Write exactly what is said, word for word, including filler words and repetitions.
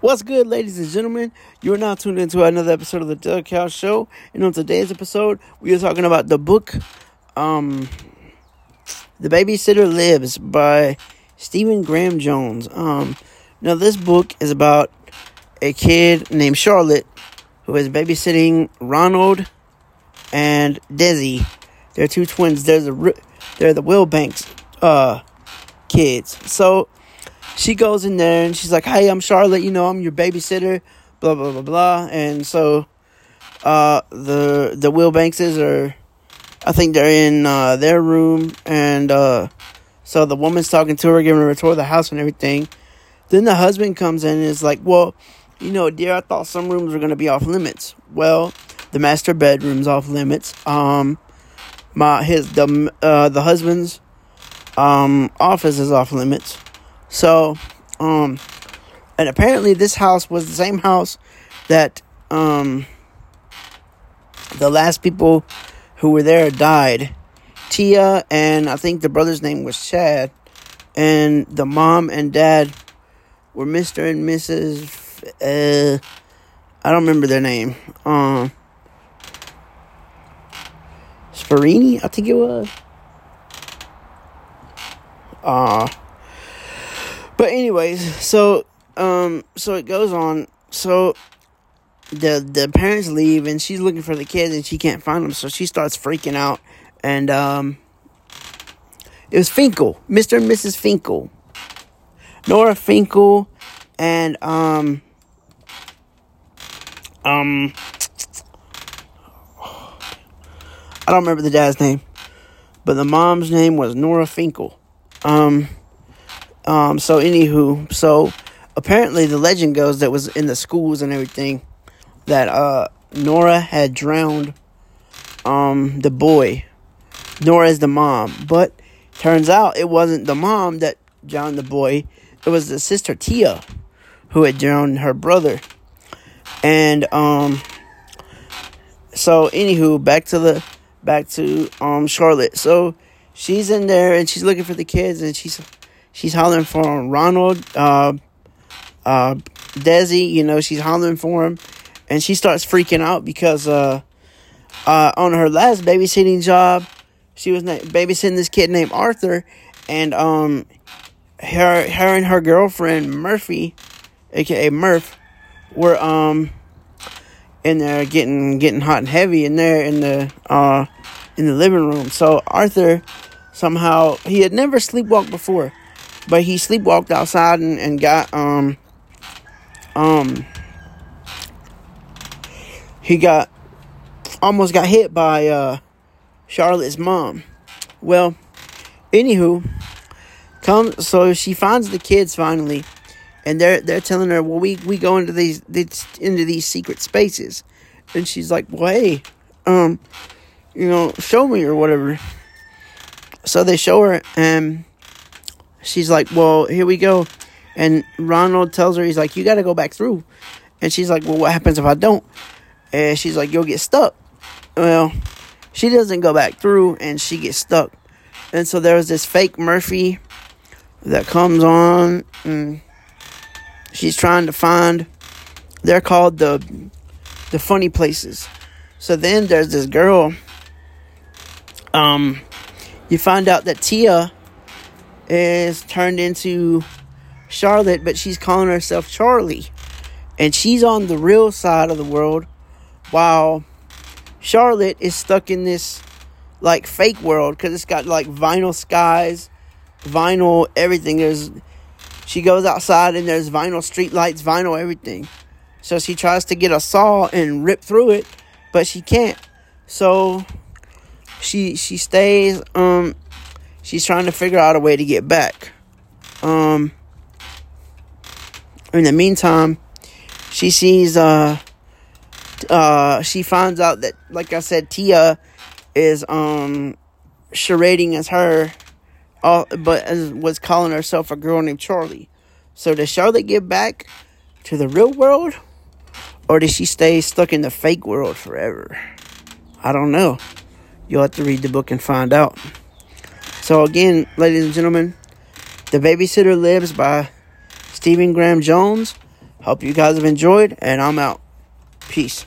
What's good, ladies and gentlemen? You are now tuned into another episode of the Doug Cow Show. And on today's episode, we are talking about the book, um, The Babysitter Lives by Stephen Graham Jones. Um, now, this book is about a kid named Charlotte who is babysitting Ronald and Desi. They're two twins. They're the, they're the Wilbanks uh, kids. So she goes in there and she's like, "Hey, I'm Charlotte, you know, I'm your babysitter, blah, blah, blah, blah." And so uh, the the Wilbankses are, I think they're in uh, their room. And uh, so the woman's talking to her, giving her a tour of the house and everything. Then the husband comes in and is like, "Well, you know, dear, I thought some rooms were going to be off limits." Well, the master bedroom's off limits. Um, my his the, uh, the husband's um, office is off limits. So, um, and apparently this house was the same house that, um, the last people who were there died. Tia, and I think the brother's name was Chad, and the mom and dad were Mister and Missus Uh, I don't remember their name. Um, Sparini, I think it was. Uh, But anyways, so, um, so it goes on. So the, the parents leave and she's looking for the kids and she can't find them. So she starts freaking out. And, um, it was Finkel, Mister and Missus Finkel, Nora Finkel. And, um, um, I don't remember the dad's name, but the mom's name was Nora Finkel. Um, Um, so anywho, so apparently the legend goes that was in the schools and everything that, uh, Nora had drowned, um, the boy. Nora is the mom, but turns out it wasn't the mom that drowned the boy. It was the sister Tia who had drowned her brother. And, um, so anywho, back to the, back to, um, Charlotte. So she's in there and she's looking for the kids and she's... She's hollering for Ronald, uh, uh, Desi, you know, she's hollering for him. And she starts freaking out because uh, uh, on her last babysitting job, she was na- babysitting this kid named Arthur. And um, her, her and her girlfriend, Murphy, a k a. Murph, were um, in there getting getting hot and heavy in there in the, uh, in the living room. So Arthur, somehow, he had never sleepwalked before. But he sleepwalked outside and, and got, um, um, he got, almost got hit by, uh, Charlotte's mom. Well, anywho, comes, so she finds the kids finally, and they're, they're telling her, well, we, we go into these, these, into these secret spaces. And she's like, well, hey, um, you know, show me or whatever. So they show her, and she's like, well, here we go. And Ronald tells her, he's like, you got to go back through. And she's like, well, what happens if I don't? And she's like, you'll get stuck. Well, she doesn't go back through and she gets stuck. And so there's this fake Murphy that comes on and she's trying to find, they're called the the funny places. So then there's this girl. Um, you find out that Tia is turned into Charlotte, but she's calling herself Charlie. And she's on the real side of the world, while Charlotte is stuck in this, like, fake world. Because it's got, like, vinyl skies, vinyl everything. There's, she goes outside and there's vinyl streetlights, vinyl everything. So she tries to get a saw and rip through it, but she can't. So she she stays... Um, she's trying to figure out a way to get back. Um, in the meantime, she sees, uh, uh, she finds out that, like I said, Tia is, um, charading as her, uh, but as, was calling herself a girl named Charlie. So does Charlotte get back to the real world, or does she stay stuck in the fake world forever? I don't know. You'll have to read the book and find out. So again, ladies and gentlemen, The Babysitter Lives by Stephen Graham Jones. Hope you guys have enjoyed, and I'm out. Peace.